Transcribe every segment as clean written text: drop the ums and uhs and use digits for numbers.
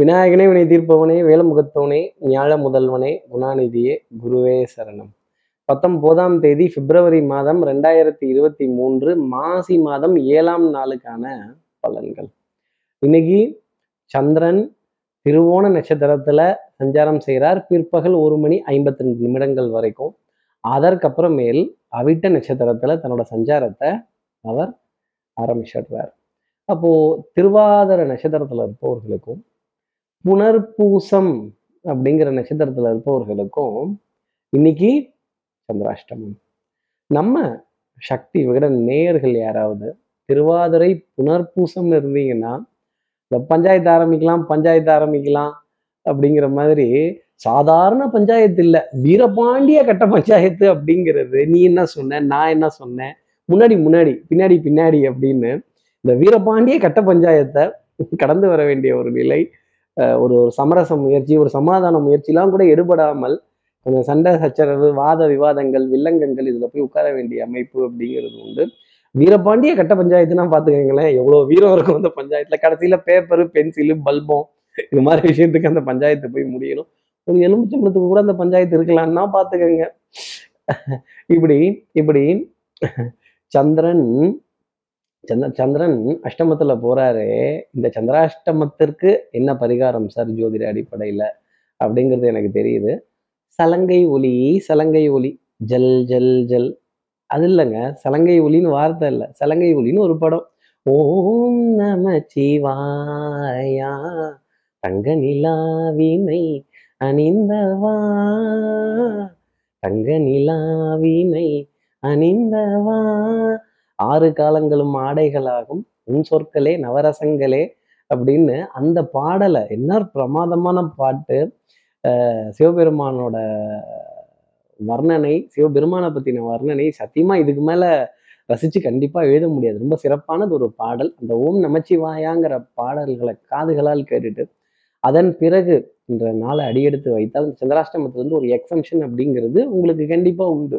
விநாயகனே வினை தீர்ப்பவனே வேலமுகத்தவனே ஞாழ முதல்வனே குணாநிதியே குருவே சரணம். 19ஆம் தேதி பிப்ரவரி மாதம் 2023 மாசி மாதம் 7ஆம் நாளுக்கான பலன்கள். இன்னைக்கு சந்திரன் திருவோண நட்சத்திரத்துல சஞ்சாரம் செய்கிறார். பிற்பகல் 1:52 வரைக்கும். அதற்கப்புறமேல் அவிட்ட நட்சத்திரத்துல தன்னோட சஞ்சாரத்தை அவர் ஆரம்பிச்சிடுறார். அப்போ திருவாதிர நட்சத்திரத்துல இருப்பவர்களுக்கும் புனர்பூசம் அப்படிங்கிற நட்சத்திரத்துல இருப்பவர்களுக்கும் இன்னைக்கு சந்திராஷ்டமம். நம்ம சக்தி விகட நேயர்கள் யாராவது திருவாதிரை புனர்பூசம்னு இருந்தீங்கன்னா இந்த பஞ்சாயத்து ஆரம்பிக்கலாம் அப்படிங்கிற மாதிரி சாதாரண பஞ்சாயத்து இல்லை, வீரபாண்டிய கட்ட பஞ்சாயத்து அப்படிங்கிறது. நீ என்ன சொன்ன, நான் என்ன சொன்னேன், முன்னாடி பின்னாடி அப்படின்னு இந்த வீரபாண்டிய கட்ட பஞ்சாயத்தை கடந்து வர வேண்டிய ஒரு நிலை, ஒரு சமரச முயற்சி, ஒரு சமாதான முயற்சிலாம் கூட எடுபடாமல் கொஞ்சம் சண்டை சச்சரவு, வாத விவாதங்கள், வில்லங்கங்கள் இதில் போய் உட்கார வேண்டிய அமைப்பு அப்படிங்கிறது உண்டு. வீரபாண்டிய கட்ட பஞ்சாயத்துனா பார்த்துக்கங்களேன் எவ்வளோ வீரம் இருக்கும் அந்த பஞ்சாயத்தில். கடைசியில் பேப்பரு, பென்சிலு, பல்பம் இது மாதிரி விஷயத்துக்கு அந்த பஞ்சாயத்து போய் முடியணும். ஒரு எலும்புச்சம்பளத்துக்கு கூட அந்த பஞ்சாயத்து இருக்கலாம்னா பார்த்துக்கங்க. இப்படி சந்திரன் அஷ்டமத்துல போறாரு. இந்த சந்திராஷ்டமத்திற்கு என்ன பரிகாரம் சார் ஜோதிட அடிப்படையில அப்படிங்கிறது எனக்கு தெரியுது. சலங்கை ஒலி ஜல் அது இல்லைங்க, சலங்கை ஒலின்னு வார்த்தை இல்லை, சலங்கை ஒலின்னு ஒரு படம். ஓம் நமச்சிவாயா தங்க நிலாவினை அணிந்தவா ஆறு காலங்களும் ஆடைகளாகும் உன் சொற்களே நவரசங்களே அப்படின்னு அந்த பாடலை, என்ன பிரமாதமான பாட்டு, சிவபெருமானோட வர்ணனை, சிவபெருமானை பற்றின வர்ணனை சத்தியமாக இதுக்கு மேலே ரசித்து கண்டிப்பாக எழுத முடியாது. ரொம்ப சிறப்பானது ஒரு பாடல். அந்த ஓம் நமச்சிவாயாங்கிற பாடல்களை காதுகளால் கேட்டுட்டு அதன் பிறகு இந்த நாளை அடியெடுத்து வைத்தால் சந்திராஷ்டமத்திலேருந்து ஒரு எக்ஸம்ஷன் அப்படிங்கிறது உங்களுக்கு கண்டிப்பாக உண்டு.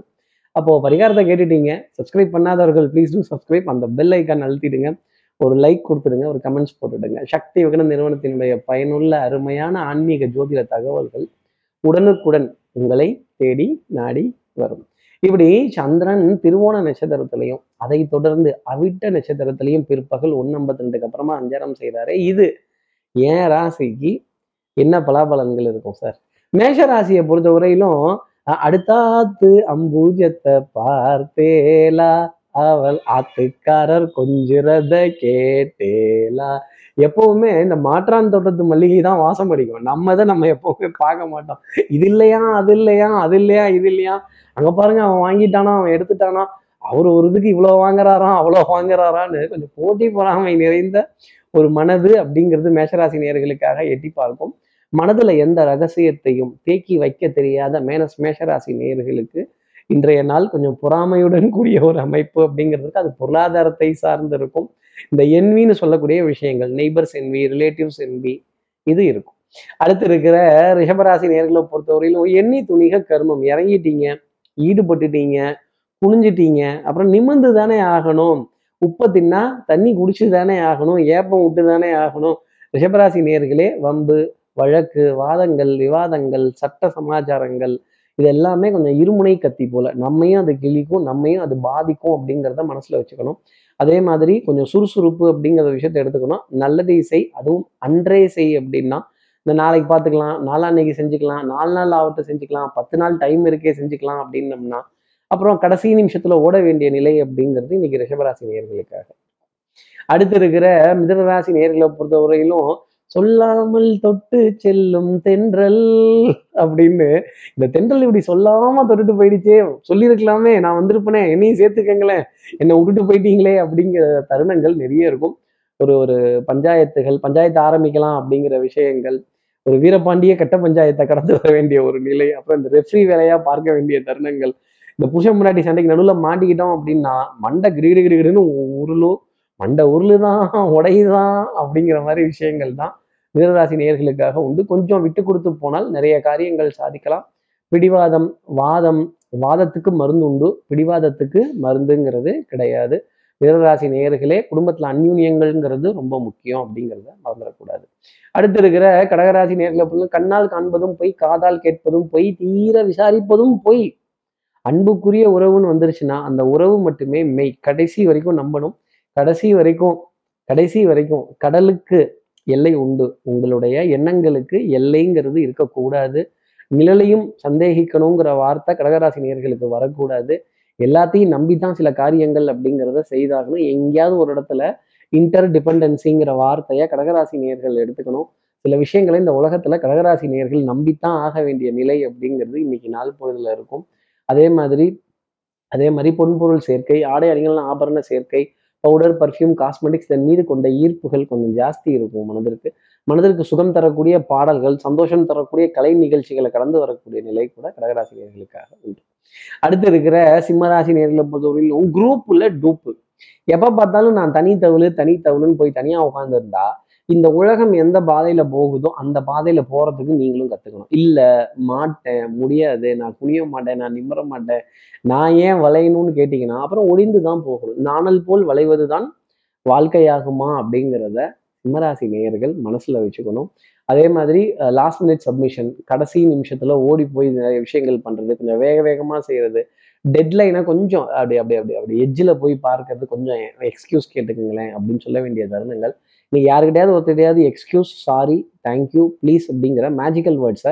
அப்போது பரிகாரத்தை கேட்டுட்டீங்க. சப்ஸ்கிரைப் பண்ணாதவர்கள் ப்ளீஸ் டூ சப்ஸ்கிரைப், அந்த பெல் ஐக்கான் அழுத்திடுங்க, ஒரு லைக் கொடுத்துடுங்க, ஒரு கமெண்ட்ஸ் போட்டுடுங்க. சக்தி விகடன் நிறுவனத்தினுடைய பயனுள்ள அருமையான ஆன்மீக ஜோதிட தகவல்கள் உடனுக்குடன் உங்களை தேடி நாடி வரும். இப்படி சந்திரன் திருவோண நட்சத்திரத்திலையும் அதை தொடர்ந்து அவிட்ட நட்சத்திரத்திலையும் பிற்பகல் 1:52 அப்புறமா சஞ்சாரம் செய்கிறாரு. இது ஏன் ராசிக்கு என்ன பலாபலன்கள் இருக்கும் சார்? மேஷ ராசியை பொறுத்த வரையிலும் அடுத்தாத்து அம்பூஜத்தை பார்த்தேலா, அவள் ஆத்துக்காரர் கொஞ்சிறத கேட்டேலா. எப்பவுமே இந்த மாற்றான் தோட்டத்து மல்லிகை தான் வாசம் அடிக்கும். நம்ம எப்பவுமே பார்க்க மாட்டோம். இது இல்லையா அங்க பாருங்க அவன் வாங்கிட்டானா, அவன் எடுத்துட்டானா, அவர் ஒரு இதுக்கு இவ்வளவு வாங்குறாராம், அவ்வளோ வாங்குறாரான்னு கொஞ்சம் போட்டி போறாமை நிறைந்த ஒரு மனது அப்படிங்கிறது மேஷராசி நேயர்களுக்காக எட்டி பார்க்கும். மனதுல எந்த ரகசியத்தையும் தேக்கி வைக்க தெரியாத மேஷராசி நேயர்களுக்கு இன்றைய நாள் கொஞ்சம் பொறாமையுடன் கூடிய ஒரு அமைப்பு அப்படிங்கிறதுக்கு. அது பொருளாதாரத்தை சார்ந்திருக்கும். இந்த என்வின்னு சொல்லக்கூடிய விஷயங்கள், நெய்பர்ஸ் என்வி, ரிலேட்டிவ்ஸ் என்வி, இது இருக்கும். அடுத்து இருக்கிற ரிஷபராசி நேயர்களை பொறுத்தவரையிலும் எண்ணி துணிக கர்மம், இறங்கிட்டீங்க, ஈடுபட்டுட்டீங்க, குனிஞ்சிட்டீங்க, அப்புறம் நிமிர்ந்து தானே ஆகணும், உப்பு தின்னா தண்ணி குடிச்சு தானே ஆகணும், ஏப்பம் விட்டு தானே ஆகணும். ரிஷபராசி நேயர்களே வம்பு வழக்கு, வாதங்கள், விவாதங்கள், சட்ட சமாச்சாரங்கள் இது எல்லாமே கொஞ்சம் இருமுனை கத்தி போல நம்மையும் அது கிழிக்கும், நம்மையும் அது பாதிக்கும் அப்படிங்கிறத மனசுல வச்சுக்கணும். அதே மாதிரி கொஞ்சம் சுறுசுறுப்பு அப்படிங்கிற விஷயத்த எடுத்துக்கணும். நல்லதை செய், அதுவும் அன்றே செய் அப்படின்னா இந்த நாளைக்கு பார்த்துக்கலாம், நாளான்னைக்கு செஞ்சுக்கலாம், 4 நாள் ஆகட்டும் செஞ்சுக்கலாம், 10 நாள் டைம் இருக்கே செஞ்சுக்கலாம் அப்படின்னம்னா அப்புறம் கடைசி நிமிஷத்துல ஓட வேண்டிய நிலை அப்படிங்கிறது இன்னைக்கு ரிஷபராசி நேயர்களுக்காக. அடுத்து இருக்கிற மிதுனராசி நேயர்களை பொறுத்தவரையிலும் சொல்லாமல் தொட்டு செல்லும் தென்றல் அப்படின்னு, இந்த தென்றல் இப்படி சொல்லாம தொட்டுட்டு போயிடுச்சே, சொல்லியிருக்கலாமே, நான் வந்திருப்பேனே, என்னையும் சேர்த்துக்கங்களேன், என்னை விட்டுட்டு போயிட்டீங்களே அப்படிங்கிற தருணங்கள் நிறைய இருக்கும். ஒரு பஞ்சாயத்துகள், பஞ்சாயத்து ஆரம்பிக்கலாம் அப்படிங்கிற விஷயங்கள், ஒரு வீரபாண்டிய கட்ட பஞ்சாயத்தை கடந்து வர வேண்டிய ஒரு நிலை, அப்புறம் இந்த ரெஃப்ரி வேலையா பார்க்க வேண்டிய தருணங்கள், இந்த புருஷன் முன்னாடி சண்டைக்கு நடுவில் மாட்டிக்கிட்டோம் அப்படின்னா மண்டை கிரிகிடுன்னு உருளும், மண்டை உருளுதான் உடையுதான் அப்படிங்கிற மாதிரி விஷயங்கள் தான் மிதுனராசி நேயர்களுக்காக உண்டு. கொஞ்சம் விட்டு கொடுத்து போனால் நிறைய காரியங்கள் சாதிக்கலாம். பிடிவாதம், வாதத்துக்கு மருந்து உண்டு, பிடிவாதத்துக்கு மருந்துங்கிறது கிடையாது. மிதனராசி நேயர்களே, குடும்பத்தில் அந்யூன்யங்கள்ங்கிறது ரொம்ப முக்கியம் அப்படிங்கிறத மறந்துடக்கூடாது. அடுத்து இருக்கிற கடகராசி நேயர்களை பொறுத்த கண்ணால் காண்பதும் பொய், காதால் கேட்பதும் பொய், தீர விசாரிப்பதும் பொய். அன்புக்குரிய உறவுன்னு வந்துருச்சுன்னா அந்த உறவு மட்டுமே மெய். கடைசி வரைக்கும் நம்பணும், கடைசி வரைக்கும் கடலுக்கு எல்லை உண்டு, உங்களுடைய எண்ணங்களுக்கு எல்லைங்கிறது இருக்கக்கூடாது. நிழலையும் சந்தேகிக்கணுங்கிற வார்த்தை கடகராசி நேயர்களுக்கு வரக்கூடாது. எல்லாத்தையும் நம்பிதான் சில காரியங்கள் அப்படிங்கிறத செய்தாகணும். எங்கேயாவது ஒரு இடத்துல இன்டர் டிபெண்டன்சிங்கிற வார்த்தையை கடகராசி நேயர்கள் எடுத்துக்கணும். சில விஷயங்களை இந்த உலகத்துல கடகராசி நேயர்கள் நம்பித்தான் ஆக வேண்டிய நிலை அப்படிங்கிறது இன்னைக்கு நாள் பொழுதுல இருக்கும். அதே மாதிரி பொன்பொருள் சேர்க்கை, ஆடை அணிகள், ஆபரண சேர்க்கை, பவுடர், பர்ஃப்யூம், காஸ்மெட்டிக்ஸ் இதன் மீது கொண்ட ஈர்ப்புகள் கொஞ்சம் ஜாஸ்தி இருக்கும். மனதிற்கு சுகம் தரக்கூடிய பாடல்கள், சந்தோஷம் தரக்கூடிய கலை நிகழ்ச்சிகளை கடந்து வரக்கூடிய நிலை கூட கடகராசி நேர்களுக்காக உண்டு. அடுத்து இருக்கிற சிம்மராசி நேர்களை பொறுத்தவரையிலும் குரூப்ல டூப்பு. எப்ப பார்த்தாலும் நான் தனி தவுலுன்னு போய் தனியா உட்காந்துருந்தா இந்த உலகம் எந்த பாதையில போகுதோ அந்த பாதையில போறதுக்கு நீங்களும் கத்துக்கணும். இல்ல மாட்டேன், முடியாது, நான் குனிய மாட்டேன், நான் நிமிர மாட்டேன், நான் ஏன் வளையணும்னு கேட்டீங்கன்னா அப்புறம் ஒளிந்துதான் போகணும். நாணல் போல் வளைவதுதான் வாழ்க்கையாகுமா அப்படிங்கிறத சிம்மராசி நேயர்கள் மனசுல வச்சுக்கணும். அதே மாதிரி லாஸ்ட் மினிட் சப்மிஷன், கடைசி நிமிஷத்துல ஓடி போய் நிறைய விஷயங்கள் பண்றது, கொஞ்சம் வேக வேகமா செய்யறது, டெட்லைனா கொஞ்சம் அப்படி எட்ஜில் போய் பார்க்கறது, கொஞ்சம் எக்ஸ்கியூஸ் கேட்டுக்குங்களேன் அப்படின்னு சொல்ல வேண்டிய தருணங்கள். நீங்கள் யாருக்கிட்டையாவது ஒருத்தடையாவது எக்ஸ்கியூஸ், சாரி, தேங்க்யூ, ப்ளீஸ் அப்படிங்கிற மேஜிக்கல் வேர்ட்ஸை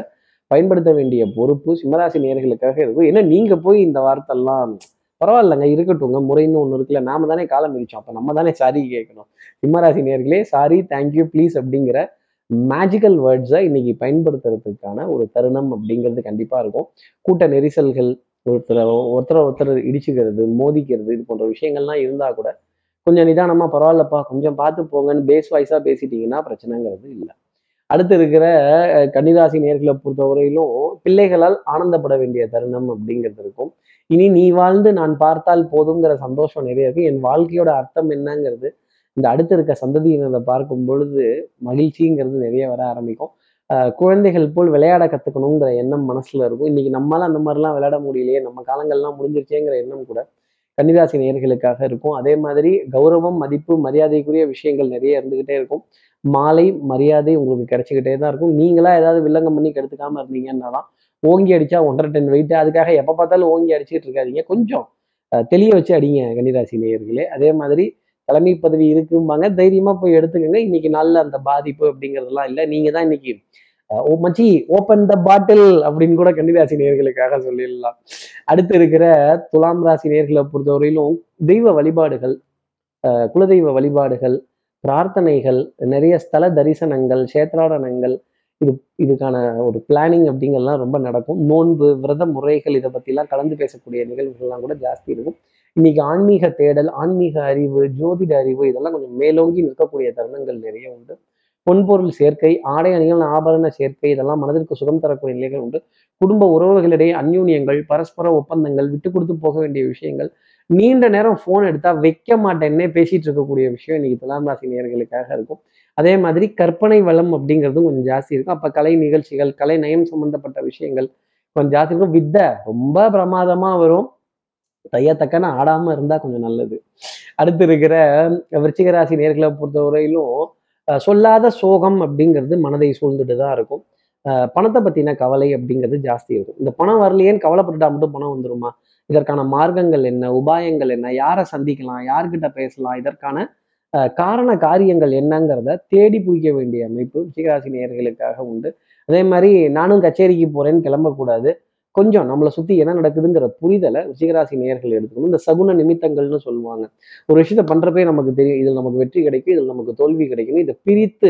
பயன்படுத்த வேண்டிய பொறுப்பு சிம்மராசி நேயர்களுக்காக இருக்கும். ஏன்னா நீங்கள் போய் இந்த வார்த்தைலாம் பரவாயில்லைங்க இருக்கட்டும்ங்க, முறைன்னு ஒன்று இருக்குல்ல, நாம தானே காலம் மிதிச்சோம், அப்போ நம்ம தானே சாரி கேட்கணும். சிம்மராசி நேயர்களே, சாரி, தேங்க்யூ, ப்ளீஸ் அப்படிங்கிற மேஜிக்கல் வேர்ட்ஸை இன்னைக்கு பயன்படுத்துறதுக்கான ஒரு தருணம் அப்படிங்கிறது கண்டிப்பாக இருக்கும். கூட்ட நெரிசல்கள், ஒருத்தர் இடிச்சுக்கிறது, மோதிக்கிறது, இது போன்ற விஷயங்கள்லாம் இருந்தால் கூட கொஞ்சம் நிதானமாக பரவாயில்லப்பா கொஞ்சம் பார்த்து போங்கன்னு பேஸ் வாய்ஸாக பேசிட்டீங்கன்னா பிரச்சனைங்கிறது இல்லை. அடுத்து இருக்கிற கன்னிராசி நேர்களை பொறுத்தவரையிலும் பிள்ளைகளால் ஆனந்தப்பட வேண்டிய தருணம் அப்படிங்கிறது இருக்கும். இனி நீ வாழ்ந்து நான் பார்த்தால் போதுங்கிற சந்தோஷம் நிறைய இருக்கு. என் வாழ்க்கையோட அர்த்தம் என்னங்கிறது இந்த அடுத்து இருக்க சந்ததியினரை பார்க்கும் பொழுது மகிழ்ச்சிங்கிறது நிறைய வர ஆரம்பிக்கும். குழந்தைகள் போல் விளையாட கற்றுக்கணுங்கிற எண்ணம் மனசுல இருக்கும். இன்னைக்கு நம்மளால அந்த மாதிரிலாம் விளையாட முடியலையே, நம்ம காலங்கள்லாம் முடிஞ்சிருச்சேங்கிற எண்ணம் கூட கன்னிராசி நேயர்களுக்காக இருக்கும். அதே மாதிரி கௌரவம், மதிப்பு, மரியாதைக்குரிய விஷயங்கள் நிறைய இருந்துகிட்டே இருக்கும். மாலை மரியாதை உங்களுக்கு கிடைச்சிக்கிட்டே தான் இருக்கும். நீங்களா ஏதாவது வில்லங்கம் பண்ணி கெடுத்துக்காம இருந்தீங்கன்னாலாம் ஓங்கி அடிச்சா 1.5 டன் வெயிட், அதுக்காக எப்போ பார்த்தாலும் ஓங்கி அடிச்சுக்கிட்டு இருக்காதிங்க, கொஞ்சம் தெளிய வச்சு அடிங்க கன்னிராசி நேயர்களே. அதே மாதிரி தலைமை பதவி இருக்கும்பாங்க, தைரியமா போய் எடுத்துக்கோங்க. இன்னைக்கு நல்ல அந்த பாதிப்பு அப்படிங்கிறதுலாம் இல்லை. நீங்க தான் இன்னைக்கு மச்சி ஓப்பன் த பாட்டில் அப்படின்னு கூட கன்னிராசி நேயர்களுக்காக சொல்லிடலாம். அடுத்து இருக்கிற துலாம் ராசி நேயர்களை பொறுத்தவரையிலும் தெய்வ வழிபாடுகள், குலதெய்வ வழிபாடுகள், பிரார்த்தனைகள், நிறைய ஸ்தல தரிசனங்கள், சேத்ராடனங்கள், இதுக்கான ஒரு பிளானிங் அப்படிங்கிறதுலாம் ரொம்ப நடக்கும். நோன்பு, விரத முறைகள், இதை பற்றிலாம் கலந்து பேசக்கூடிய நிகழ்வுகள்லாம் கூட ஜாஸ்தி இருக்கும். இன்னைக்கு ஆன்மீக தேடல், ஆன்மீக அறிவு, ஜோதிட அறிவு இதெல்லாம் கொஞ்சம் மேலோங்கி நிற்கக்கூடிய தருணங்கள் நிறைய உண்டு. பொன்பொருள் சேர்க்கை, ஆடை அணிகள், ஆபரண சேர்க்கை இதெல்லாம் மனதிற்கு சுகம் தரக்கூடிய நிலைகள் உண்டு. குடும்ப உறவுகளிடையே அந்யூன்யங்கள், பரஸ்பர ஒப்பந்தங்கள், விட்டு கொடுத்து போக வேண்டிய விஷயங்கள், நீண்ட நேரம் ஃபோன் எடுத்தால் வைக்க மாட்டேன்னே பேசிகிட்டு இருக்கக்கூடிய விஷயம் இன்னைக்கு துலாம் ராசி நேயர்களுக்காக இருக்கும். அதே மாதிரி கற்பனை வளம் அப்படிங்கிறதும் கொஞ்சம் ஜாஸ்தி இருக்கும். அப்போ கலை நிகழ்ச்சிகள், கலை நயம் சம்மந்தப்பட்ட விஷயங்கள் கொஞ்சம் ஜாஸ்தி இருக்கும். வித்தை ரொம்ப பிரமாதமாக வரும், தையத்தக்கன ஆடாமல் இருந்தால் கொஞ்சம் நல்லது. அடுத்து இருக்கிற விருச்சிக ராசி நேயர்களை பொறுத்தவரையிலும் சொல்லாத சோகம் அப்படிங்கிறது மனதை சூழ்ந்துட்டு தான் இருக்கும். பணத்தை பற்றின கவலை அப்படிங்கிறது ஜாஸ்தி இருக்கும். இந்த பணம் வரலையேன்னு கவலைப்பட்டுட்டா மட்டும் பணம் வந்துருமா? இதற்கான மார்க்கங்கள் என்ன, உபாயங்கள் என்ன, யாரை சந்திக்கலாம், யார்கிட்ட பேசலாம், இதற்கான காரண காரியங்கள் என்னங்கிறத தேடி பிடிக்க வேண்டிய அமைப்பு விருச்சிகராசி நேயர்களுக்காக உண்டு. அதே மாதிரி நானும் கச்சேரிக்கு போறேன்னு கிளம்பக்கூடாது, கொஞ்சம் நம்மளை சுற்றி என்ன நடக்குதுங்கிற புரிதலை விருச்சிகராசி நேயர்கள் எடுத்துக்கணும். இந்த சகுன நிமித்தங்கள்னு சொல்லுவாங்க, ஒரு விஷயத்தை பண்ணுறப்பே நமக்கு தெரியும் இதில் நமக்கு வெற்றி கிடைக்கும், இதில் நமக்கு தோல்வி கிடைக்கும், இதை பிரித்து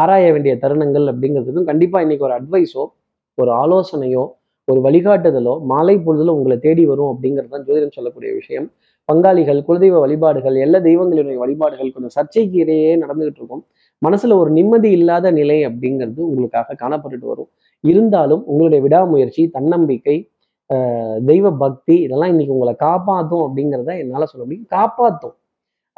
ஆராய வேண்டிய தருணங்கள் அப்படிங்கிறதுக்கும் கண்டிப்பாக இன்னைக்கு ஒரு அட்வைஸோ, ஒரு ஆலோசனையோ, ஒரு வழிகாட்டுதலோ மாலை பொழுதுல உங்களை தேடி வரும் அப்படிங்கிறது தான் ஜோதிடம் சொல்லக்கூடிய விஷயம். பங்காளிகள், குலதெய்வ வழிபாடுகள், எல்லா தெய்வங்களுடைய வழிபாடுகள் கொஞ்சம் சர்ச்சைக்கு இடையே நடந்துகிட்டு இருக்கும். மனசுல ஒரு நிம்மதி இல்லாத நிலை அப்படிங்கிறது உங்களுக்காக காணப்பட்டுட்டு வரும். இருந்தாலும் உங்களுடைய விடாமுயற்சி, தன்னம்பிக்கை, தெய்வ பக்தி இதெல்லாம் இன்னைக்கு உங்களை காப்பாற்றும் அப்படிங்கிறத என்னால் சொல்ல முடியும். காப்பாற்றும்,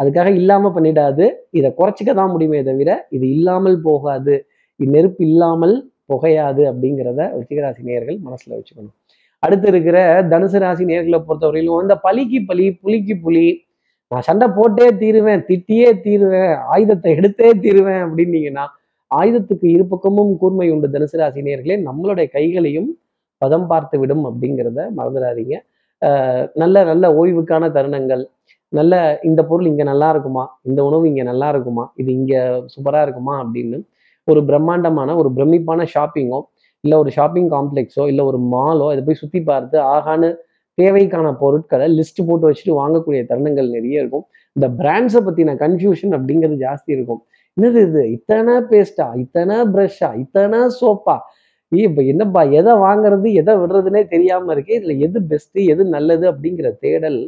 அதுக்காக இல்லாமல் பண்ணிடாது, இதை குறைச்சிக்க தான் முடியுமே தவிர இது இல்லாமல் போகாது, இந்நெருப்பு இல்லாமல் புகையாது அப்படிங்கிறத விருச்சிகராசி நேயர்கள் மனசுல வச்சுக்கணும். அடுத்து இருக்கிற தனுசு ராசி நேயர்களை பொறுத்தவரையிலும் இந்த பலிக்கு பலி, புலிக்கு புலி, நான் சண்டை போட்டே தீருவேன், திட்டியே தீருவேன், ஆயுதத்தை எடுத்தே தீருவேன் அப்படின்னீங்கன்னா ஆயுதத்துக்கு இரு பக்கமும் கூர்மை உண்டு தனுசு ராசினியர்களே. நம்மளுடைய கைகளையும் பதம் பார்த்து விடும் அப்படிங்கிறத மறந்துடாதீங்க. நல்ல நல்ல ஓய்வுக்கான தருணங்கள், நல்ல இந்த பொருள் இங்கே நல்லா இருக்குமா, இந்த உணவு இங்கே நல்லா இருக்குமா, இது இங்கே சூப்பராக இருக்குமா அப்படின்னு ஒரு பிரம்மாண்டமான ஒரு பிரமிப்பான ஷாப்பிங்கோ இல்லை ஒரு ஷாப்பிங் காம்ப்ளெக்ஸோ இல்லை ஒரு மாலோ இதை போய் சுற்றி பார்த்து ஆகான தேவைக்கான பொருட்களை லிஸ்ட் போட்டு வச்சுட்டு வாங்கக்கூடிய தருணங்கள் நிறைய இருக்கும். இந்த பிராண்ட்ஸை பற்றின கன்ஃபியூஷன் அப்படிங்கிறது ஜாஸ்தி இருக்கும். என்னது இது இத்தனை பேஸ்டா, இத்தனை ப்ரஷ்ஷா, இத்தனை சோப்பா, இப்போ என்னப்பா எதை வாங்குறது எதை விடுறதுனே தெரியாமல் இருக்கே, இதில் எது பெஸ்ட்டு எது நல்லது அப்படிங்கிற தேடல்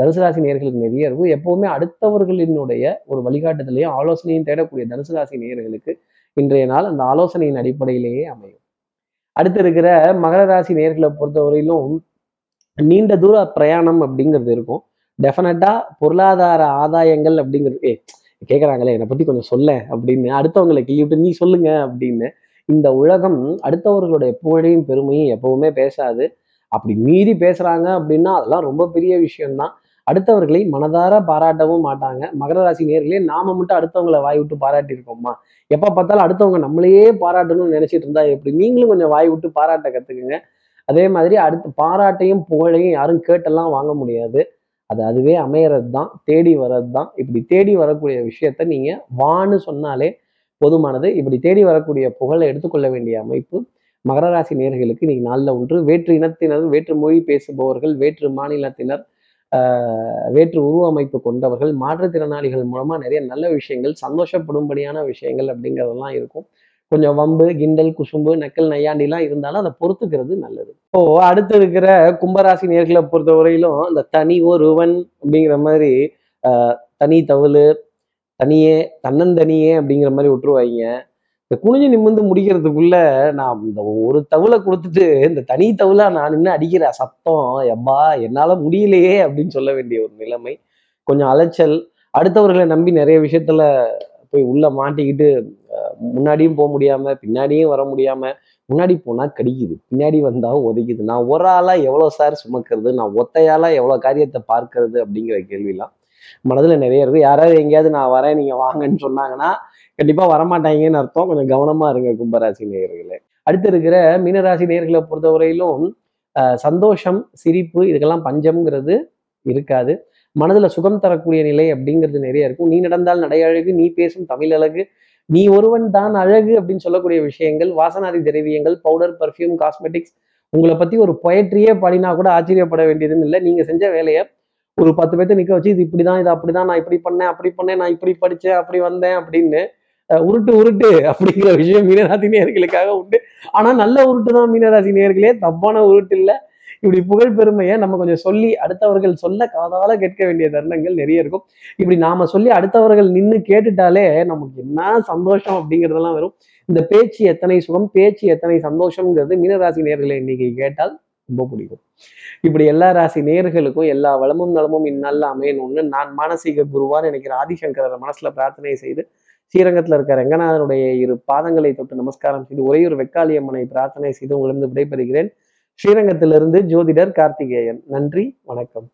தனுசு ராசி நேயர்களுக்கு நிறைய இருக்கும். எப்போவுமே அடுத்தவர்களினுடைய ஒரு வழிகாட்டுதலையும் ஆலோசனையும் தேடக்கூடிய தனுசு ராசி நேயர்களுக்கு இன்றைய நாள் அந்த ஆலோசனையின் அடிப்படையிலேயே அமையும். அடுத்து இருக்கிற மகர ராசி நேயர்களை பொறுத்தவரையிலும் நீண்ட தூர பிரயாணம் அப்படிங்கிறது இருக்கும். டெஃபினட்டாக பொருளாதார ஆதாயங்கள் அப்படிங்கிறது கேட்குறாங்களே என்னை பற்றி கொஞ்சம் சொல்ல அப்படின்னு அடுத்தவங்களை கேள்விட்டு நீ சொல்லுங்க அப்படின்னு இந்த உலகம் அடுத்தவர்களுடைய புகழையும் பெருமையும் எப்பவுமே பேசாது. அப்படி மீறி பேசுறாங்க அப்படின்னா அதெல்லாம் ரொம்ப பெரிய விஷயம்தான். அடுத்தவர்களை மனதார பாராட்டவும் மாட்டாங்க. மகர ராசி நேர்களே, நாம மட்டும் அடுத்தவங்களை வாய் விட்டு பாராட்டி இருக்கோமா? எப்போ பார்த்தாலும் அடுத்தவங்க நம்மளையே பாராட்டணும்னு நினைச்சிட்டு இருந்தா எப்படி? நீங்களும் கொஞ்சம் வாய் விட்டு பாராட்ட கற்றுக்குங்க. அதே மாதிரி அடுத்து பாராட்டையும் புகழையும் யாரும் கேட்டெல்லாம் வாங்க முடியாது. அது அதுவே அமையறது தான், தேடி வர்றது தான். இப்படி தேடி வரக்கூடிய விஷயத்த நீங்கள் வான்னு சொன்னாலே பொதுமானது. இப்படி தேடி வரக்கூடிய புகழை எடுத்துக்கொள்ள வேண்டிய அமைப்பு மகர ராசி நேயர்களுக்கு இன்னைக்கு நாளில் ஒன்று. வேற்று இனத்தினர், வேற்று மொழி பேசுபவர்கள், வேற்று மாநிலத்தினர், வேற்று உருவ அமைப்பு கொண்டவர்கள், மாற்றுத்திறனாளிகள் மூலமாக நிறைய நல்ல விஷயங்கள், சந்தோஷப்படும்படியான விஷயங்கள் அப்படிங்கிறதெல்லாம் இருக்கும். கொஞ்சம் வம்பு கிண்டல் குசும்பு நக்கல் நையாண்டிலாம் இருந்தாலும் அதை பொறுத்துக்கிறது நல்லது. இப்போ அடுத்து இருக்கிற கும்பராசி நேர்களை பொறுத்தவரையிலும் இந்த தனி ஒருவன் அப்படிங்கிற மாதிரி தனி தவுளு, தனியே, தன்னந்தனியே அப்படிங்கிற மாதிரி விட்டுருவாங்க. இந்த குனிஞ்சு நிமிர்ந்து முடிக்கிறதுக்குள்ள நான் இந்த ஒரு தவுளை கொடுத்துட்டு இந்த தனி தவுளா நான் நின்று அடிக்கிற சத்தம் எப்பா என்னால் முடியலையே அப்படின்னு சொல்ல வேண்டிய ஒரு நிலைமை. கொஞ்சம் அலைச்சல், அடுத்தவர்களை நம்பி நிறைய விஷயத்துல போய் உள்ள மாட்டிக்கிட்டு முன்னாடியும் போக முடியாம பின்னாடியும் வர முடியாம, முன்னாடி போனா கடிக்குது பின்னாடி வந்தா உதைக்குது, நான் ஒரு ஆளா எவ்வளோ சார் சுமக்கிறது, நான் ஒத்தையாலா எவ்வளோ காரியத்தை பார்க்கறது அப்படிங்கிற கேள்விலாம் மனதுல நிறைய இருக்கும். யாராவது எங்கேயாவது நான் வரேன் நீங்க வாங்கன்னு சொன்னாங்கன்னா கண்டிப்பா வரமாட்டாங்கன்னு அர்த்தம். கொஞ்சம் கவனமா இருங்க கும்பராசி நேயர்களே. அடுத்து இருக்கிற மீனராசி நேயர்களை பொறுத்தவரையிலும் சந்தோஷம், சிரிப்பு, இதுக்கெல்லாம் பஞ்சம்ங்கிறது இருக்காது. மனதுல சுகம் தரக்கூடிய நிலை அப்படிங்கிறது நிறைய இருக்கும். நீ நடந்தால் நடை அழகு, நீ பேசும் தமிழ் அழகு, நீ ஒருவன் தான் அழகு அப்படின்னு சொல்லக்கூடிய விஷயங்கள், வாசனாதி திரவியங்கள், பவுடர், பர்ஃப்யூம், காஸ்மெட்டிக்ஸ், உங்களை பத்தி ஒரு பொயட்ரியே பாடினா கூட ஆச்சரியப்பட வேண்டியதுன்னு இல்லை. நீங்க செஞ்ச வேலையை ஒரு 10 பேர்த்த நிற்க வச்சு இது இப்படிதான், இது அப்படிதான், நான் இப்படி பண்ணேன், அப்படி பண்ணேன், நான் இப்படி படித்தேன், அப்படி வந்தேன் அப்படின்னு உருட்டு உருட்டு அப்படிங்கிற விஷயம் மீனராசி நேயர்களுக்காக உண்டு. ஆனால் நல்ல உருட்டு தான் மீனராசி நேயர்களே, தப்பான உருட்டு இல்லை. இப்படி புகழ் பெருமையை நம்ம கொஞ்சம் சொல்லி அடுத்தவர்கள் சொல்ல காதால கேட்க வேண்டிய தருணங்கள் நிறைய இருக்கும். இப்படி நாம சொல்லி அடுத்தவர்கள் நின்று கேட்டுட்டாலே நமக்கு என்ன சந்தோஷம் அப்படிங்கிறதெல்லாம் வரும். இந்த பேச்சு எத்தனை சுகம், பேச்சு எத்தனை சந்தோஷம்ங்கிறது மீனராசி நேயர்களை இன்னைக்கு கேட்டால் ரொம்ப பிடிக்கும். இப்படி எல்லா ராசி நேயர்களுக்கும் எல்லா வளமும் நலமும் இந்நாளில் அமையணும்னு நான் மானசீக குருவான்னு நினைக்கிற ஆதிசங்கரர் மனசுல பிரார்த்தனை செய்து, ஸ்ரீரங்கத்தில் இருக்கிற ரங்கநாதனுடைய இரு பாதங்களை தொட்டு நமஸ்காரம் செய்து, ஒரே ஒரு வெக்காளியம்மனை பிரார்த்தனை செய்து உங்களிருந்து விடைபெறுகிறேன். ஸ்ரீரங்கத்திலிருந்து ஜோதிடர் கார்த்திகேயன். நன்றி, வணக்கம்.